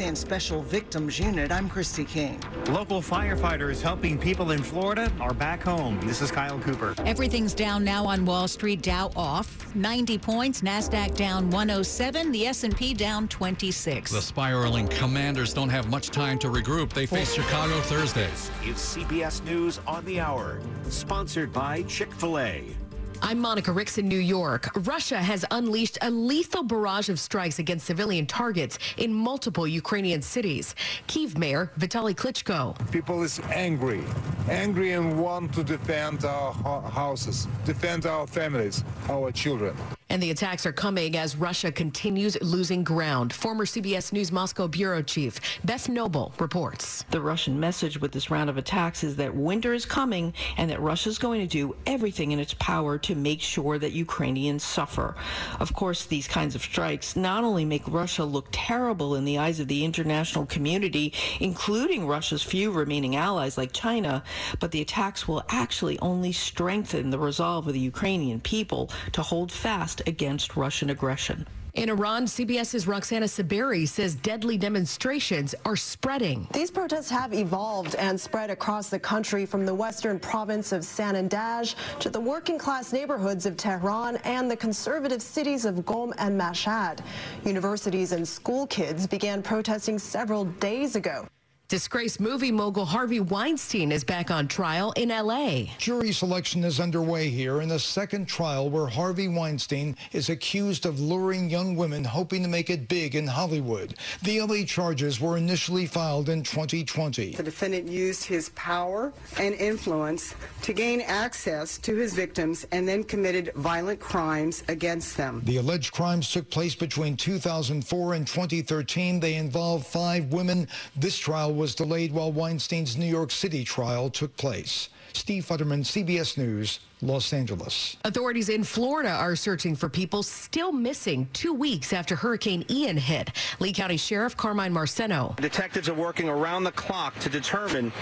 And Special Victims Unit, I'm Christy King. Local firefighters helping people in Florida are back home. This is Kyle Cooper. Everything's down now on Wall Street. Dow off 90 points, NASDAQ down 107, the S&P down 26. The spiraling Commanders don't have much time to regroup. They face Chicago Thursday. It's CBS News on the Hour, sponsored by Chick-fil-A. I'm Monica Ricks in New York. Russia has unleashed a lethal barrage of strikes against civilian targets in multiple Ukrainian cities. Kyiv Mayor Vitaly Klitschko. People is angry and want to defend our houses, defend our families, our children. And the attacks are coming as Russia continues losing ground. Former CBS News Moscow bureau chief Bess Noble reports. The Russian message with this round of attacks is that winter is coming and that Russia is going to do everything in its power to make sure that Ukrainians suffer. Of course, these kinds of strikes not only make Russia look terrible in the eyes of the international community, including Russia's few remaining allies like China, but the attacks will actually only strengthen the resolve of the Ukrainian people to hold fast against Russian aggression. In Iran, CBS's Roxana Saberi says deadly demonstrations are spreading. These protests have evolved and spread across the country from the western province of Sanandaj to the working-class neighborhoods of Tehran and the conservative cities of Qom and Mashhad. Universities and school kids began protesting several days ago. Disgraced movie mogul Harvey Weinstein is back on trial in L.A. Jury selection is underway here in the second trial where Harvey Weinstein is accused of luring young women hoping to make it big in Hollywood. The L.A. charges were initially filed in 2020. The defendant used his power and influence to gain access to his victims and then committed violent crimes against them. The alleged crimes took place between 2004 and 2013. They involved 5 women. This trial was delayed while Weinstein's New York City trial took place. Steve Futterman, CBS News, Los Angeles. Authorities in Florida are searching for people still missing 2 weeks after Hurricane Ian hit. Lee County Sheriff Carmine Marceno. Detectives are working around the clock to determine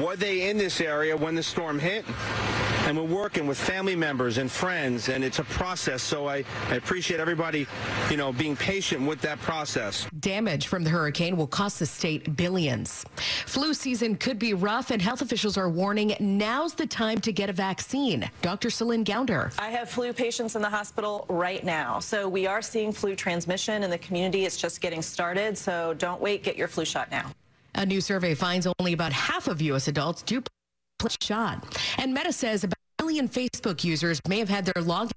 were they in this area when the storm hit. And we're working with family members and friends, and it's a process, so I appreciate everybody, being patient with that process. Damage from the hurricane will cost the state billions. Flu season could be rough, and health officials are warning now's the time to get a vaccine. Dr. Celine Gounder. I have flu patients in the hospital right now, so we are seeing flu transmission in the community. It's just getting started, so don't wait. Get your flu shot now. A new survey finds only about half of U.S. adults do shot. And Meta says about a million Facebook users may have had their login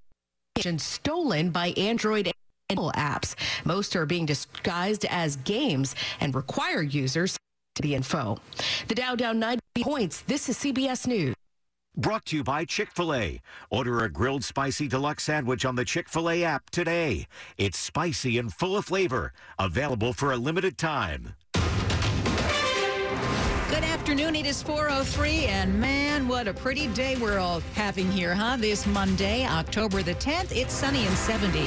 information stolen by Android and Apple apps. Most are being disguised as games and require users to be info. The Dow down 90 points. This is CBS News. Brought to you by Chick-fil-A. Order a grilled spicy deluxe sandwich on the Chick-fil-A app today. It's spicy and full of flavor. Available for a limited time. Good afternoon. It is 4:03, and man, what a pretty day we're all having here, huh? This Monday, October the 10th, it's sunny and 70.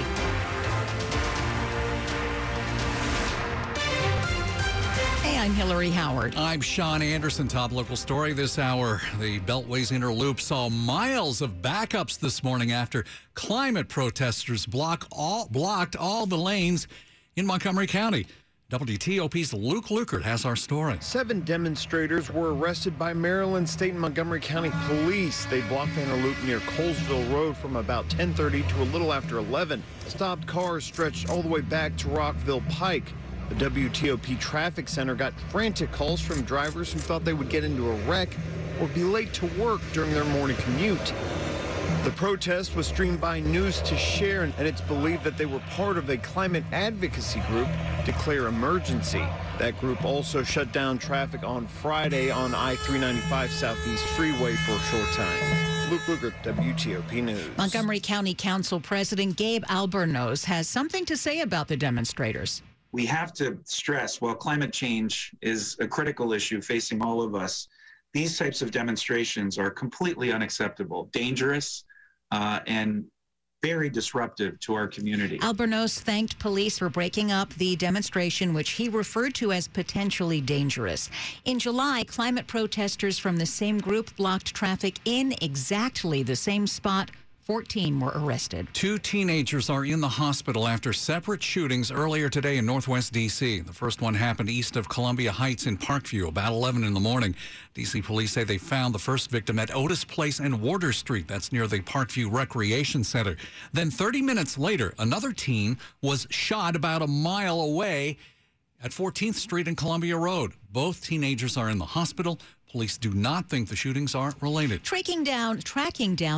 Hey, I'm Hillary Howard. I'm Sean Anderson. Top local story this hour. The Beltway's inner loop saw miles of backups this morning after climate protesters blocked all the lanes in Montgomery County. WTOP's Luke Lukert has our story. 7 demonstrators were arrested by Maryland State and Montgomery County Police. They blocked the inner loop near Colesville Road from about 10:30 to a little after 11. Stopped cars stretched all the way back to Rockville Pike. The WTOP Traffic Center got frantic calls from drivers who thought they would get into a wreck or be late to work during their morning commute. The protest was streamed by News to Share, and it's believed that they were part of a climate advocacy group Declare Emergency. That group also shut down traffic on Friday on I-395 Southeast Freeway for a short time. Luke Luger, WTOP News. Montgomery County Council President Gabe Albornoz has something to say about the demonstrators. We have to stress, while climate change is a critical issue facing all of us, these types of demonstrations are completely unacceptable, dangerous, and very disruptive to our community. Albornoz thanked police for breaking up the demonstration, which he referred to as potentially dangerous. In July, climate protesters from the same group blocked traffic in exactly the same spot. 14 were arrested. Two teenagers are in the hospital after separate shootings earlier today in Northwest D.C. The first one happened east of Columbia Heights in Parkview about 11 in the morning. D.C. police say they found the first victim at Otis Place and Warder Street. That's near the Parkview Recreation Center. Then 30 minutes later, another teen was shot about a mile away at 14th Street and Columbia Road. Both teenagers are in the hospital. Police do not think the shootings are related. Tracking down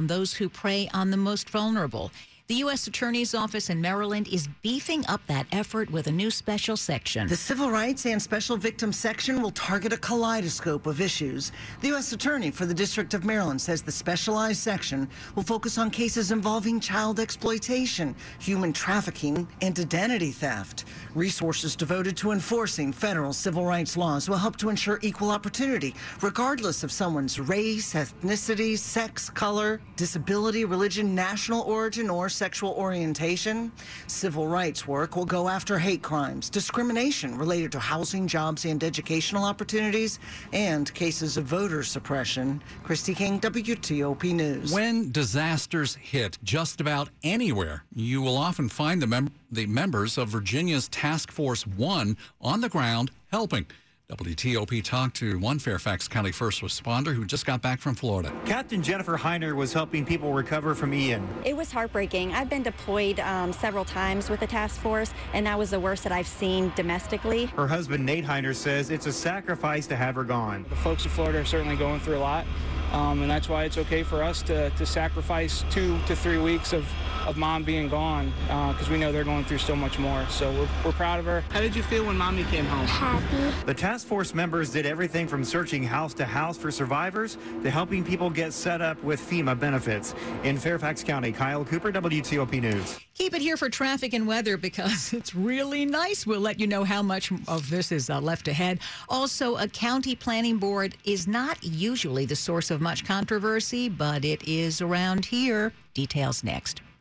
those who prey on the most vulnerable. The U.S. Attorney's Office in Maryland is beefing up that effort with a new special section. The Civil Rights and Special Victims section will target a kaleidoscope of issues. The U.S. Attorney for the District of Maryland says the specialized section will focus on cases involving child exploitation, human trafficking, and identity theft. Resources devoted to enforcing federal civil rights laws will help to ensure equal opportunity, regardless of someone's race, ethnicity, sex, color, disability, religion, national origin, or sexual orientation. Civil rights work will go after hate crimes, discrimination related to housing, jobs, and educational opportunities, and cases of voter suppression. Christy King, WTOP News. When disasters hit just about anywhere, you will often find the members of Virginia's Task Force 1 on the ground helping. WTOP talked to one Fairfax County first responder who just got back from Florida. Captain Jennifer Hiner was helping people recover from Ian. It was heartbreaking. I've been deployed several times with the task force, and that was the worst that I've seen domestically. Her husband, Nate Hiner, says it's a sacrifice to have her gone. The folks of Florida are certainly going through a lot, and that's why it's okay for us to sacrifice 2 to 3 weeks of mom being gone, because we know they're going through so much more. So we're proud of her. How did you feel when mommy came home? Happy. The task force members did everything from searching house to house for survivors to helping people get set up with FEMA benefits. In Fairfax County, Kyle Cooper, WTOP News. Keep it here for traffic and weather because it's really nice. We'll let you know how much of this is left ahead. Also, a county planning board is not usually the source of much controversy, but it is around here. Details next.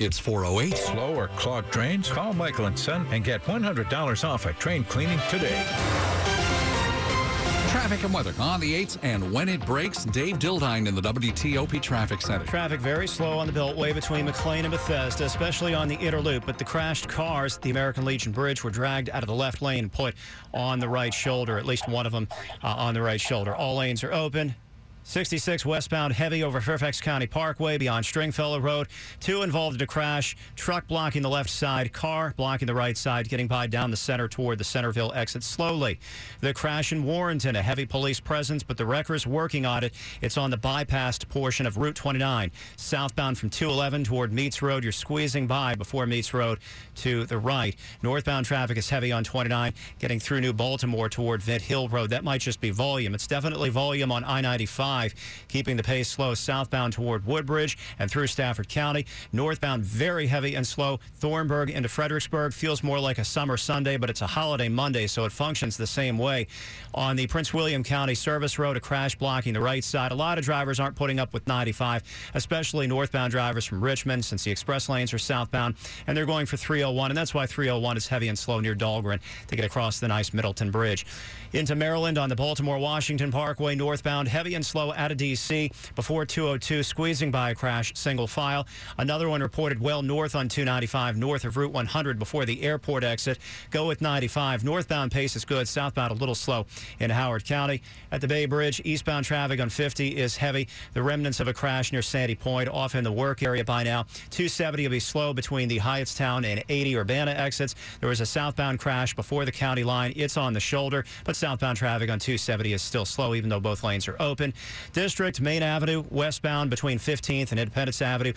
It's 408. Slow or clogged drains? Call Michael & Son and get $100 off a drain cleaning today. Traffic and weather on the 8s, and when it breaks, Dave Dildine in the WTOP Traffic Center. Traffic very slow on the Beltway between McLean and Bethesda, especially on the inner loop. But the crashed cars at the American Legion Bridge were dragged out of the left lane and put on the right shoulder, at least one of them on the right shoulder. All lanes are open. 66 westbound heavy over Fairfax County Parkway beyond Stringfellow Road. Two involved in a crash. Truck blocking the left side. Car blocking the right side. Getting by down the center toward the Centerville exit slowly. The crash in Warrenton. A heavy police presence, but the wrecker's working on it. It's on the bypassed portion of Route 29. Southbound from 211 toward Meats Road. You're squeezing by before Meats Road to the right. Northbound traffic is heavy on 29. Getting through New Baltimore toward Vint Hill Road. That might just be volume. It's definitely volume on I-95. Keeping the pace slow southbound toward Woodbridge and through Stafford County. Northbound very heavy and slow. Thornburg into Fredericksburg feels more like a summer Sunday, but it's a holiday Monday, so it functions the same way. On the Prince William County Service Road, a crash blocking the right side. A lot of drivers aren't putting up with 95, especially northbound drivers from Richmond, since the express lanes are southbound, and they're going for 301, and that's why 301 is heavy and slow near Dahlgren to get across the nice Middleton Bridge. Into Maryland on the Baltimore-Washington Parkway, northbound heavy and slow flow out of D.C. before 202, squeezing by a crash single file. Another one reported well north on 295 north of Route 100 before the airport exit. Go with 95. Northbound pace is good. Southbound a little slow in Howard County. At the Bay Bridge, eastbound traffic on 50 is heavy. The remnants of a crash near Sandy Point off in the work area by now. 270 will be slow between the Hyattstown and 80 Urbana exits. There was a southbound crash before the county line. It's on the shoulder, but southbound traffic on 270 is still slow, even though both lanes are open. District, Main Avenue, westbound between 15th and Independence Avenue,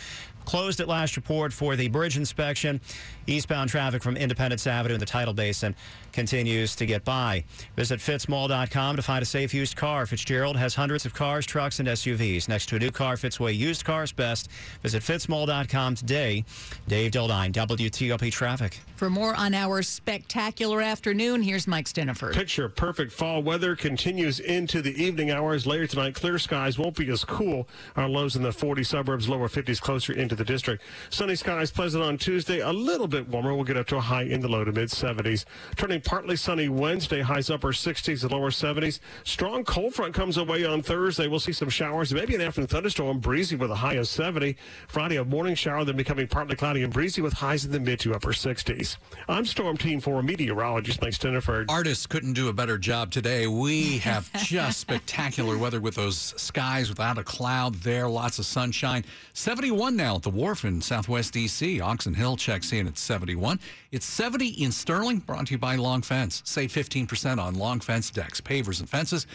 closed at last report for the bridge inspection. Eastbound traffic from Independence Avenue and the Tidal Basin continues to get by. Visit fitzmall.com to find a safe used car. Fitzgerald has hundreds of cars, trucks, and SUVs. Next to a new car, Fitzway used cars best. Visit fitzmall.com today. Dave Dildine, WTOP Traffic. For more on our spectacular afternoon, here's Mike Stenifer. Picture perfect fall weather continues into the evening hours. Later tonight, clear skies won't be as cool. Our lows in the 40 suburbs, lower 50s closer into the district. Sunny skies pleasant on Tuesday, a little bit warmer. We'll get up to a high in the low to mid 70s. Turning partly sunny Wednesday, highs upper 60s and lower 70s. Strong cold front comes away on Thursday. We'll see some showers, maybe an afternoon thunderstorm, breezy with a high of 70. Friday, a morning shower, then becoming partly cloudy and breezy with highs in the mid to upper 60s. I'm Storm Team 4 meteorologist Mike Stenifer. Artists couldn't do a better job today. We have just spectacular weather with those skies without a cloud there. Lots of sunshine. 71 now at the Wharf in Southwest D.C. Oxon Hill checks in at 71. It's 70 in Sterling, brought to you by Long Fence. Save 15% on Long Fence decks, pavers, and fences.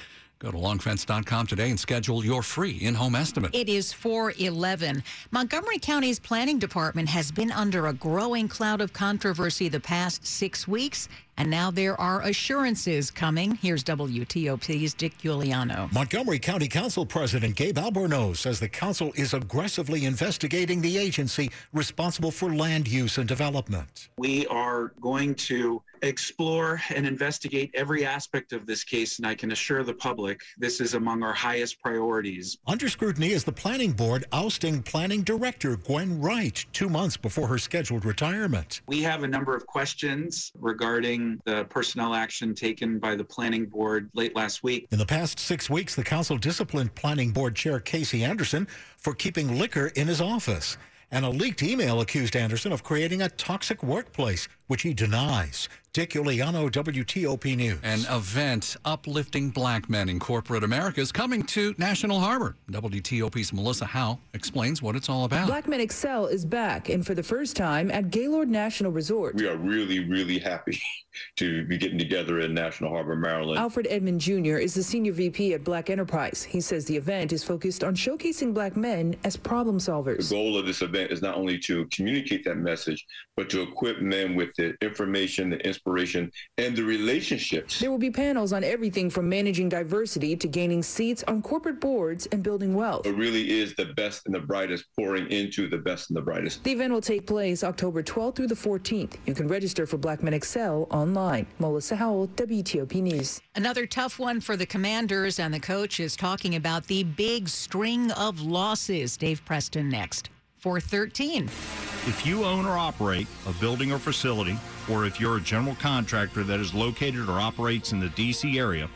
Go to longfence.com today and schedule your free in-home estimate. It is 4:11. Montgomery County's planning department has been under a growing cloud of controversy the past 6 weeks, and now there are assurances coming. Here's WTOP's Dick Uliano. Montgomery County Council President Gabe Albornoz says the council is aggressively investigating the agency responsible for land use and development. We are going to explore and investigate every aspect of this case, and I can assure the public this is among our highest priorities. Under scrutiny is the planning board ousting planning director Gwen Wright 2 months before her scheduled retirement. We have a number of questions regarding the personnel action taken by the planning board late last week. In the past 6 weeks, the council disciplined planning board chair Casey Anderson for keeping liquor in his office. And a leaked email accused Anderson of creating a toxic workplace, which he denies. Dick Uliano, WTOP News. An event uplifting black men in corporate America is coming to National Harbor. WTOP's Melissa Howe explains what it's all about. Black Men Excel is back, and for the first time at Gaylord National Resort. We are really, really happy to be getting together in National Harbor, Maryland. Alfred Edmond Jr. is the senior VP at Black Enterprise. He says the event is focused on showcasing black men as problem solvers. The goal of this event is not only to communicate that message, but to equip men with the information, the inspiration, and the relationships. There will be panels on everything from managing diversity to gaining seats on corporate boards and building wealth. It really is the best and the brightest pouring into the best and the brightest. The event will take place October 12th through the 14th. You can register for Black Men Excel online. Melissa Howell, WTOP News. Another tough one for the Commanders, and the coach is talking about the big string of losses. Dave Preston next. 4:13. If you own or operate a building or facility, or if you're a general contractor that is located or operates in the D.C. area,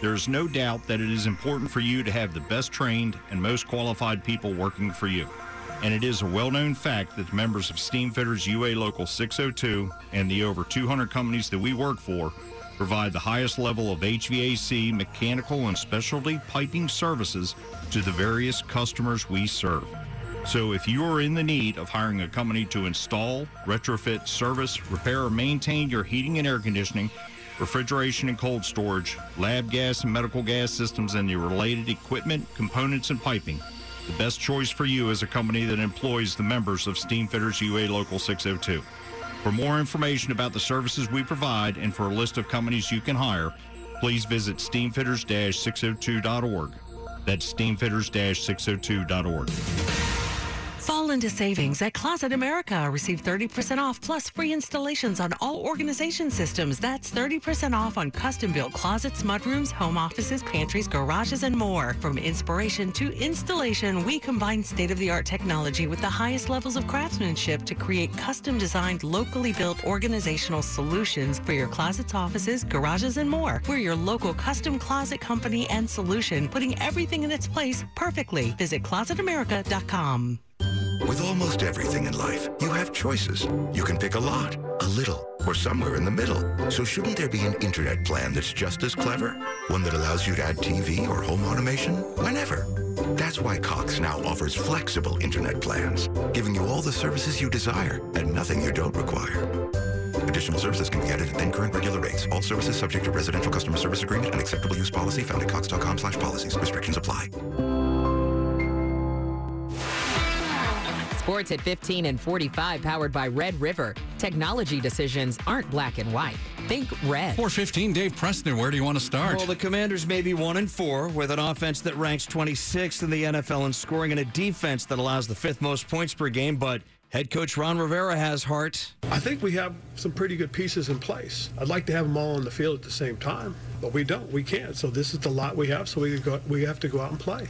there is no doubt that it is important for you to have the best trained and most qualified people working for you. And it is a well-known fact that the members of Steamfitters UA Local 602 and the over 200 companies that we work for provide the highest level of HVAC, mechanical, and specialty piping services to the various customers we serve. So if you are in the need of hiring a company to install, retrofit, service, repair, or maintain your heating and air conditioning, refrigeration and cold storage, lab gas and medical gas systems, and the related equipment, components, and piping, the best choice for you is a company that employs the members of Steamfitters UA Local 602. For more information about the services we provide and for a list of companies you can hire, please visit steamfitters-602.org. That's steamfitters-602.org. Fall into savings at Closet America. Receive 30% off plus free installations on all organization systems. That's 30% off on custom-built closets, mudrooms, home offices, pantries, garages, and more. From inspiration to installation, we combine state-of-the-art technology with the highest levels of craftsmanship to create custom-designed, locally built organizational solutions for your closets, offices, garages, and more. We're your local custom closet company and solution, putting everything in its place perfectly. Visit closetamerica.com. With almost everything in life, you have choices. You can pick a lot, a little, or somewhere in the middle. So shouldn't there be an internet plan that's just as clever? One that allows you to add TV or home automation whenever. That's why Cox now offers flexible internet plans, giving you all the services you desire and nothing you don't require. Additional services can be added at then current regular rates. All services subject to residential customer service agreement and acceptable use policy found at cox.com/policies. Restrictions apply. Sports at 15 and 45, powered by Red River. Technology decisions aren't black and white. Think red. 4:15, Dave Preston, where do you want to start? Well, the Commanders may be 1-4 with an offense that ranks 26th in the NFL in scoring and a defense that allows the 5th most points per game, but head coach Ron Rivera has heart. I think we have some pretty good pieces in place. I'd like to have them all on the field at the same time, but we don't. We can't. So this is the lot we have, so we have to go out and play.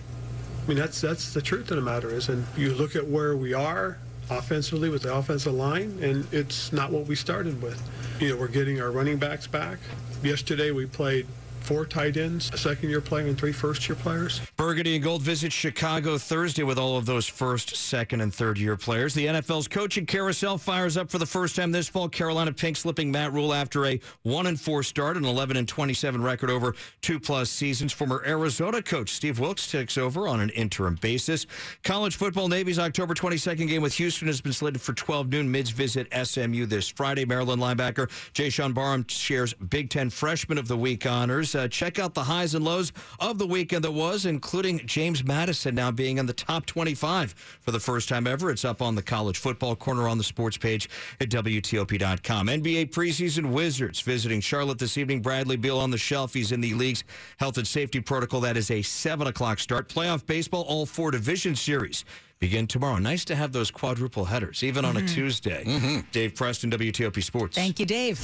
I mean, that's the truth of the matter is, and you look at where we are offensively with the offensive line, and it's not what we started with. You know, we're getting our running backs back. Yesterday we played 4 tight ends, a second-year player, and 3 first-year players. Burgundy and Gold visit Chicago Thursday with all of those first, second, and third-year players. The NFL's coaching carousel fires up for the first time this fall. Carolina Pink slipping Matt Rule after a 1-4 start, an 11-27 record over 2+ seasons. Former Arizona coach Steve Wilkes takes over on an interim basis. College football, Navy's October 22nd game with Houston has been slated for 12 noon. Mids visit SMU this Friday. Maryland linebacker Jayshon Barham shares Big Ten Freshman of the Week honors. Check out the highs and lows of the weekend that was, including James Madison now being in the top 25 for the first time ever. It's up on the College Football Corner on the sports page at WTOP.com. NBA preseason, Wizards visiting Charlotte this evening. Bradley Beal on the shelf. He's in the league's health and safety protocol. That is a 7 o'clock start. Playoff baseball, all 4 division series begin tomorrow. Nice to have those quadruple headers, even on a Tuesday. Dave Preston, WTOP Sports. Thank you, Dave.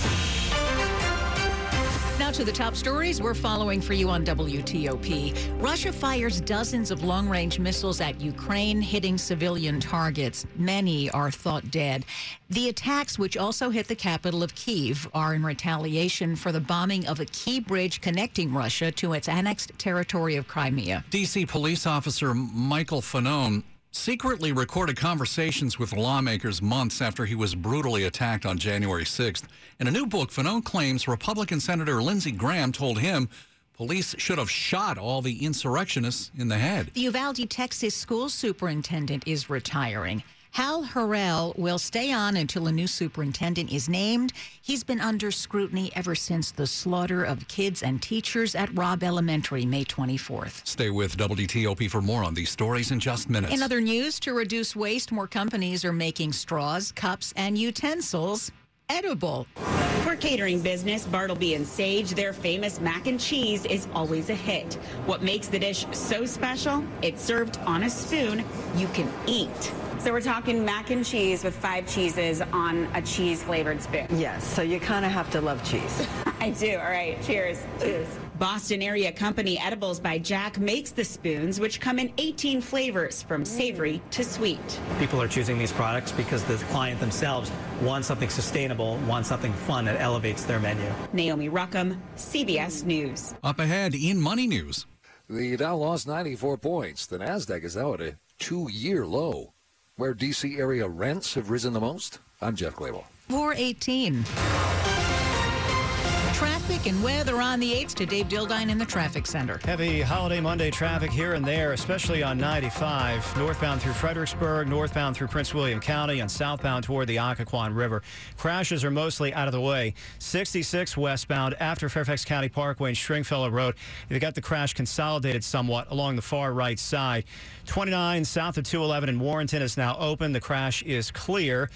Now to the top stories we're following for you on WTOP. Russia fires dozens of long-range missiles at Ukraine, hitting civilian targets. Many are thought dead. The attacks, which also hit the capital of Kyiv, are in retaliation for the bombing of a key bridge connecting Russia to its annexed territory of Crimea. D.C. police officer Michael Fanone secretly recorded conversations with lawmakers months after he was brutally attacked on January 6th. In a new book, Fanone claims Republican Senator Lindsey Graham told him police should have shot all the insurrectionists in the head. The Uvalde, Texas school superintendent is retiring. Hal Harrell will stay on until a new superintendent is named. He's been under scrutiny ever since the slaughter of kids and teachers at Robb Elementary, May 24th. Stay with WTOP for more on these stories in just minutes. In other news, to reduce waste, more companies are making straws, cups, and utensils edible. For catering business Bartleby and Sage, their famous mac and cheese is always a hit. What makes the dish so special? It's served on a spoon you can eat. So we're talking mac and cheese with 5 cheeses on a cheese-flavored spoon. Yes, so you kind of have to love cheese. I do. All right, cheers. Cheers. Boston area company Edibles by Jack makes the spoons, which come in 18 flavors from savory to sweet. People are choosing these products because the client themselves wants something sustainable, wants something fun that elevates their menu. Naomi Ruckham, CBS News. Up ahead in Money News. The Dow lost 94 points. The Nasdaq is now at a 2-year low. Where D.C. area rents have risen the most? I'm Jeff Claybaugh. 4:18. Traffic and weather on the 8th to Dave Dildine in the traffic center. Heavy holiday Monday traffic here and there, especially on 95. Northbound through Fredericksburg, northbound through Prince William County, and southbound toward the Occoquan River. Crashes are mostly out of the way. 66 westbound after Fairfax County Parkway and Stringfellow Road. They've got the crash consolidated somewhat along the far right side. 29 south of 211 in Warrenton is now open. The crash is clear.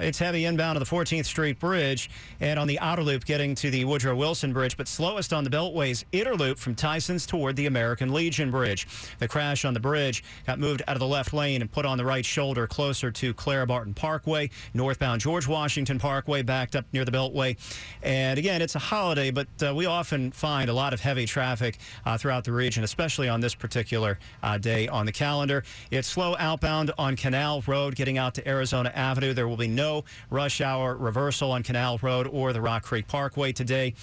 It's heavy inbound to the 14th Street Bridge and on the outer loop getting to the Woodrow Wilson Bridge, but slowest on the Beltway's inner loop from Tysons toward the American Legion Bridge. The crash on the bridge got moved out of the left lane and put on the right shoulder closer to Clara Barton Parkway. Northbound George Washington Parkway backed up near the Beltway. And again, it's a holiday, but we often find a lot of heavy traffic throughout the region, especially on this particular day on the calendar. It's slow outbound on Canal Road getting out to Arizona Avenue. There will be no rush hour reversal on Canal Road or the Rock Creek Parkway today.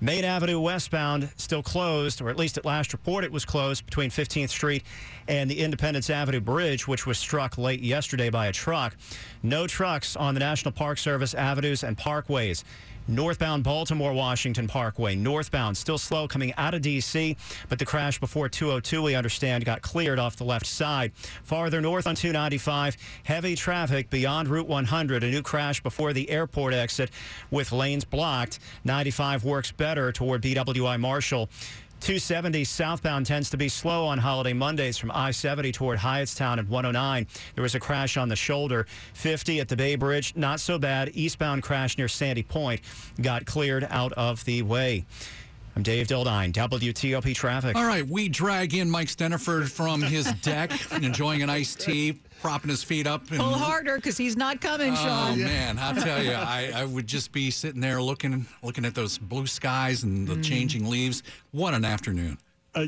Main Avenue westbound still closed, or at least at last report it was closed, between 15th Street and the Independence Avenue Bridge, which was struck late yesterday by a truck. No trucks on the National Park Service avenues and parkways. Northbound Baltimore Washington Parkway, northbound, still slow coming out of D.C., but the crash before 202, we understand, got cleared off the left side. Farther north on 295, heavy traffic beyond Route 100, a new crash before the airport exit with lanes blocked. 95 works better toward BWI Marshall. 270 southbound tends to be slow on holiday Mondays from I-70 toward Hyattstown at 109. There was a crash on the shoulder. 50 at the Bay Bridge, not so bad. Eastbound crash near Sandy Point got cleared out of the way. I'm Dave Dildine, WTOP Traffic. All right, we drag in Mike Stenifer from his deck, enjoying an iced tea, propping his feet up. And, pull harder, because he's not coming, Sean. Oh, man, I'll tell you, I would just be sitting there looking at those blue skies and the changing leaves. What an afternoon.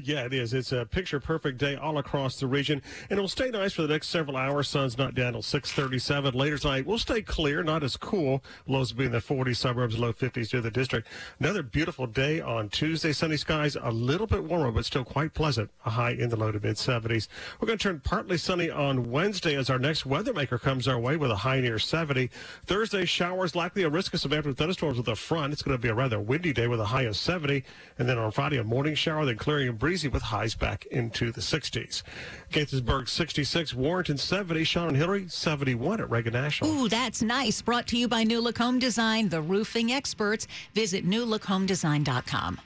Yeah, it is. It's a picture-perfect day all across the region, and it'll stay nice for the next several hours. Sun's not down until 6:37. Later tonight, we'll stay clear, not as cool. Lows will be in the 40s, suburbs, low 50s through the district. Another beautiful day on Tuesday. Sunny skies, a little bit warmer, but still quite pleasant. A high in the low to mid-70s. We're going to turn partly sunny on Wednesday as our next weather maker comes our way with a high near 70. Thursday, showers, likely a risk of some afternoon thunderstorms with the front. It's going to be a rather windy day with a high of 70. And then on Friday, a morning shower, then clearing breezy with highs back into the 60s. Gaithersburg 66, Warrenton 70, Sean and Hillary 71 at Reagan National. Ooh, that's nice. Brought to you by New Look Home Design, the roofing experts. Visit newlookhomedesign.com.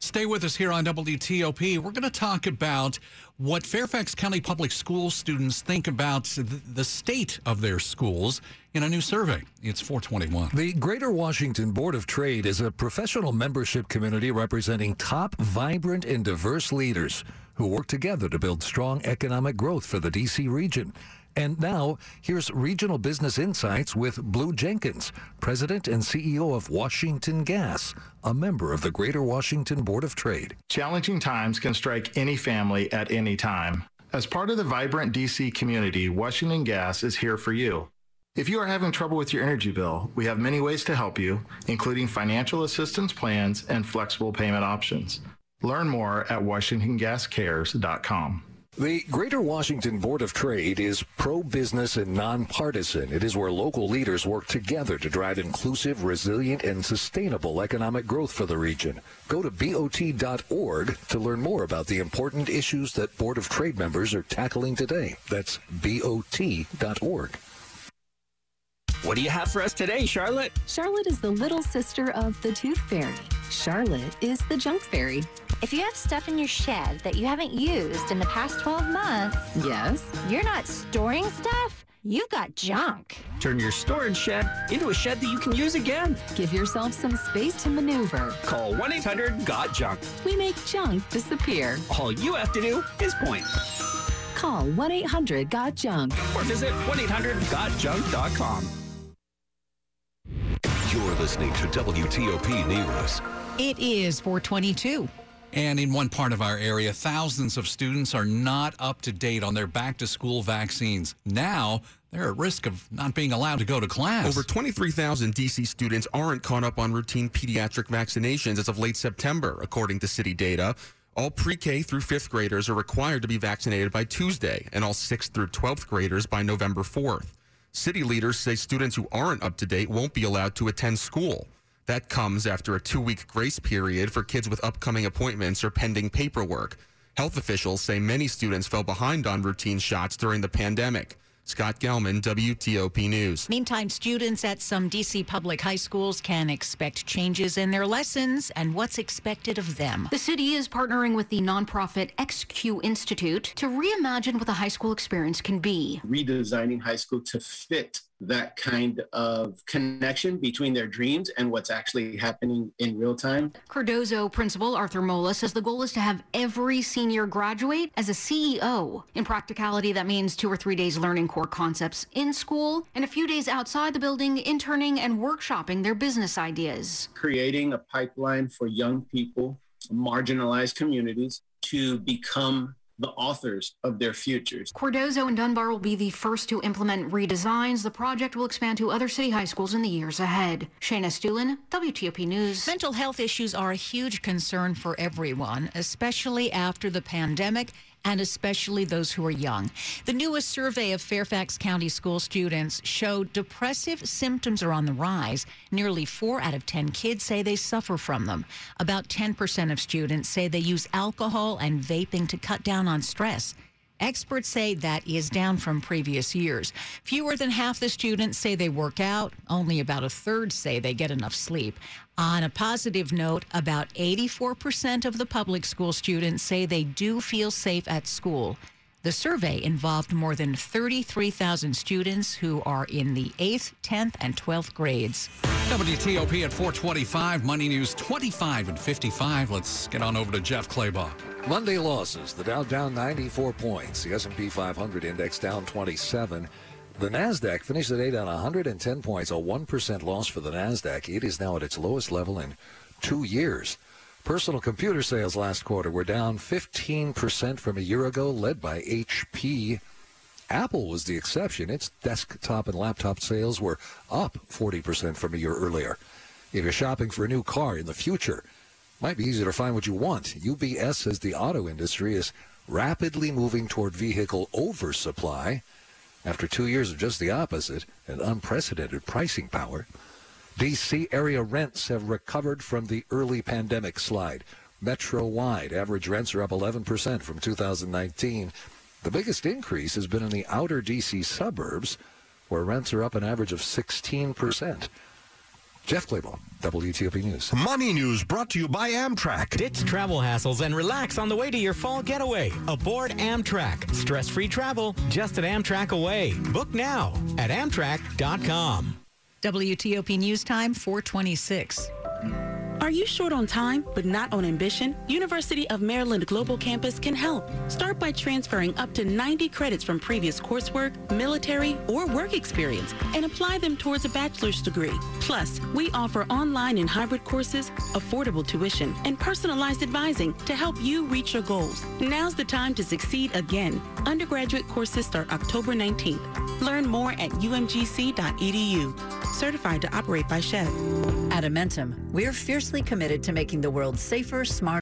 Stay with us here on WTOP. We're going to talk about what Fairfax County Public Schools students think about the state of their schools in a new survey. It's 421. The Greater Washington Board of Trade is a professional membership community representing top, vibrant, and diverse leaders who work together to build strong economic growth for the D.C. region. And now, here's Regional Business Insights with Blue Jenkins, President and CEO of Washington Gas, a member of the Greater Washington Board of Trade. Challenging times can strike any family at any time. As part of the vibrant D.C. community, Washington Gas is here for you. If you are having trouble with your energy bill, we have many ways to help you, including financial assistance plans and flexible payment options. Learn more at WashingtonGasCares.com. The Greater Washington Board of Trade is pro-business and nonpartisan. It is where local leaders work together to drive inclusive, resilient, and sustainable economic growth for the region. Go to BOT.org to learn more about the important issues that Board of Trade members are tackling today. That's BOT.org. What do you have for us today, Charlotte? Charlotte is the little sister of the Tooth Fairy. Charlotte is the Junk Fairy. If you have stuff in your shed that you haven't used in the past 12 months... Yes? You're not storing stuff? You've got junk. Turn your storage shed into a shed that you can use again. Give yourself some space to maneuver. Call 1-800-GOT-JUNK. We make junk disappear. All you have to do is point. Call 1-800-GOT-JUNK. Or visit 1-800-GOT-JUNK.com. You're listening to WTOP News. It is 422. And in one part of our area, thousands of students are not up to date on their back-to-school vaccines. Now, they're at risk of not being allowed to go to class. Over 23,000 D.C. students aren't caught up on routine pediatric vaccinations as of late September, according to city data. All pre-K through 5th graders are required to be vaccinated by Tuesday, and all 6th through 12th graders by November 4th. City leaders say students who aren't up to date won't be allowed to attend school. That comes after a 2-week grace period for kids with upcoming appointments or pending paperwork. Health officials say many students fell behind on routine shots during the pandemic. Scott Gelman, WTOP News. Meantime, students at some D.C. public high schools can expect changes in their lessons and what's expected of them. The city is partnering with the nonprofit XQ Institute to reimagine what the high school experience can be. Redesigning high school to fit that kind of connection between their dreams and what's actually happening in real time. Cardozo principal Arthur Mola says the goal is to have every senior graduate as a CEO. In practicality, that means 2 or 3 days learning core concepts in school and a few days outside the building, interning and workshopping their business ideas. Creating a pipeline for young people, marginalized communities, to become the authors of their futures. Cardozo and Dunbar will be the first to implement redesigns. The project will expand to other city high schools in the years ahead. Shayna Stulen, WTOP News. Mental health issues are a huge concern for everyone, especially after the pandemic, and especially those who are young. The newest survey of Fairfax County school students showed depressive symptoms are on the rise. Nearly 4 out of 10 kids say they suffer from them. About 10% of students say they use alcohol and vaping to cut down on stress. Experts say that is down from previous years. Fewer than half the students say they work out. Only about a third say they get enough sleep. On a positive note, about 84% of the public school students say they do feel safe at school. The survey involved more than 33,000 students who are in the 8th, 10th, and 12th grades. WTOP at 425, Money News 25 and 55. Let's get on over to Jeff Claybaugh. Monday losses. The Dow down 94 points. The S&P 500 index down 27. The Nasdaq finished the day down 110 points, a 1% loss for the Nasdaq. It is now at its lowest level in 2 years. Personal computer sales last quarter were down 15% from a year ago, led by HP. Apple was the exception. Its desktop and laptop sales were up 40% from a year earlier. If you're shopping for a new car in the future, it might be easier to find what you want. UBS says the auto industry is rapidly moving toward vehicle oversupply after 2 years of just the opposite and unprecedented pricing power. D.C. area rents have recovered from the early pandemic slide. Metro-wide, average rents are up 11% from 2019. The biggest increase has been in the outer D.C. suburbs, where rents are up an average of 16%. Jeff Claybaugh, WTOP News. Money News brought to you by Amtrak. Ditch travel hassles and relax on the way to your fall getaway aboard Amtrak. Stress-free travel just at Amtrak away. Book now at Amtrak.com. WTOP News Time, 426. Are you short on time, but not on ambition? University of Maryland Global Campus can help. Start by transferring up to 90 credits from previous coursework, military, or work experience, and apply them towards a bachelor's degree. Plus, we offer online and hybrid courses, affordable tuition, and personalized advising to help you reach your goals. Now's the time to succeed again. Undergraduate courses start October 19th. Learn more at umgc.edu. Certified to operate by Chev. At Amentum, we're fiercely committed to making the world safer, smarter.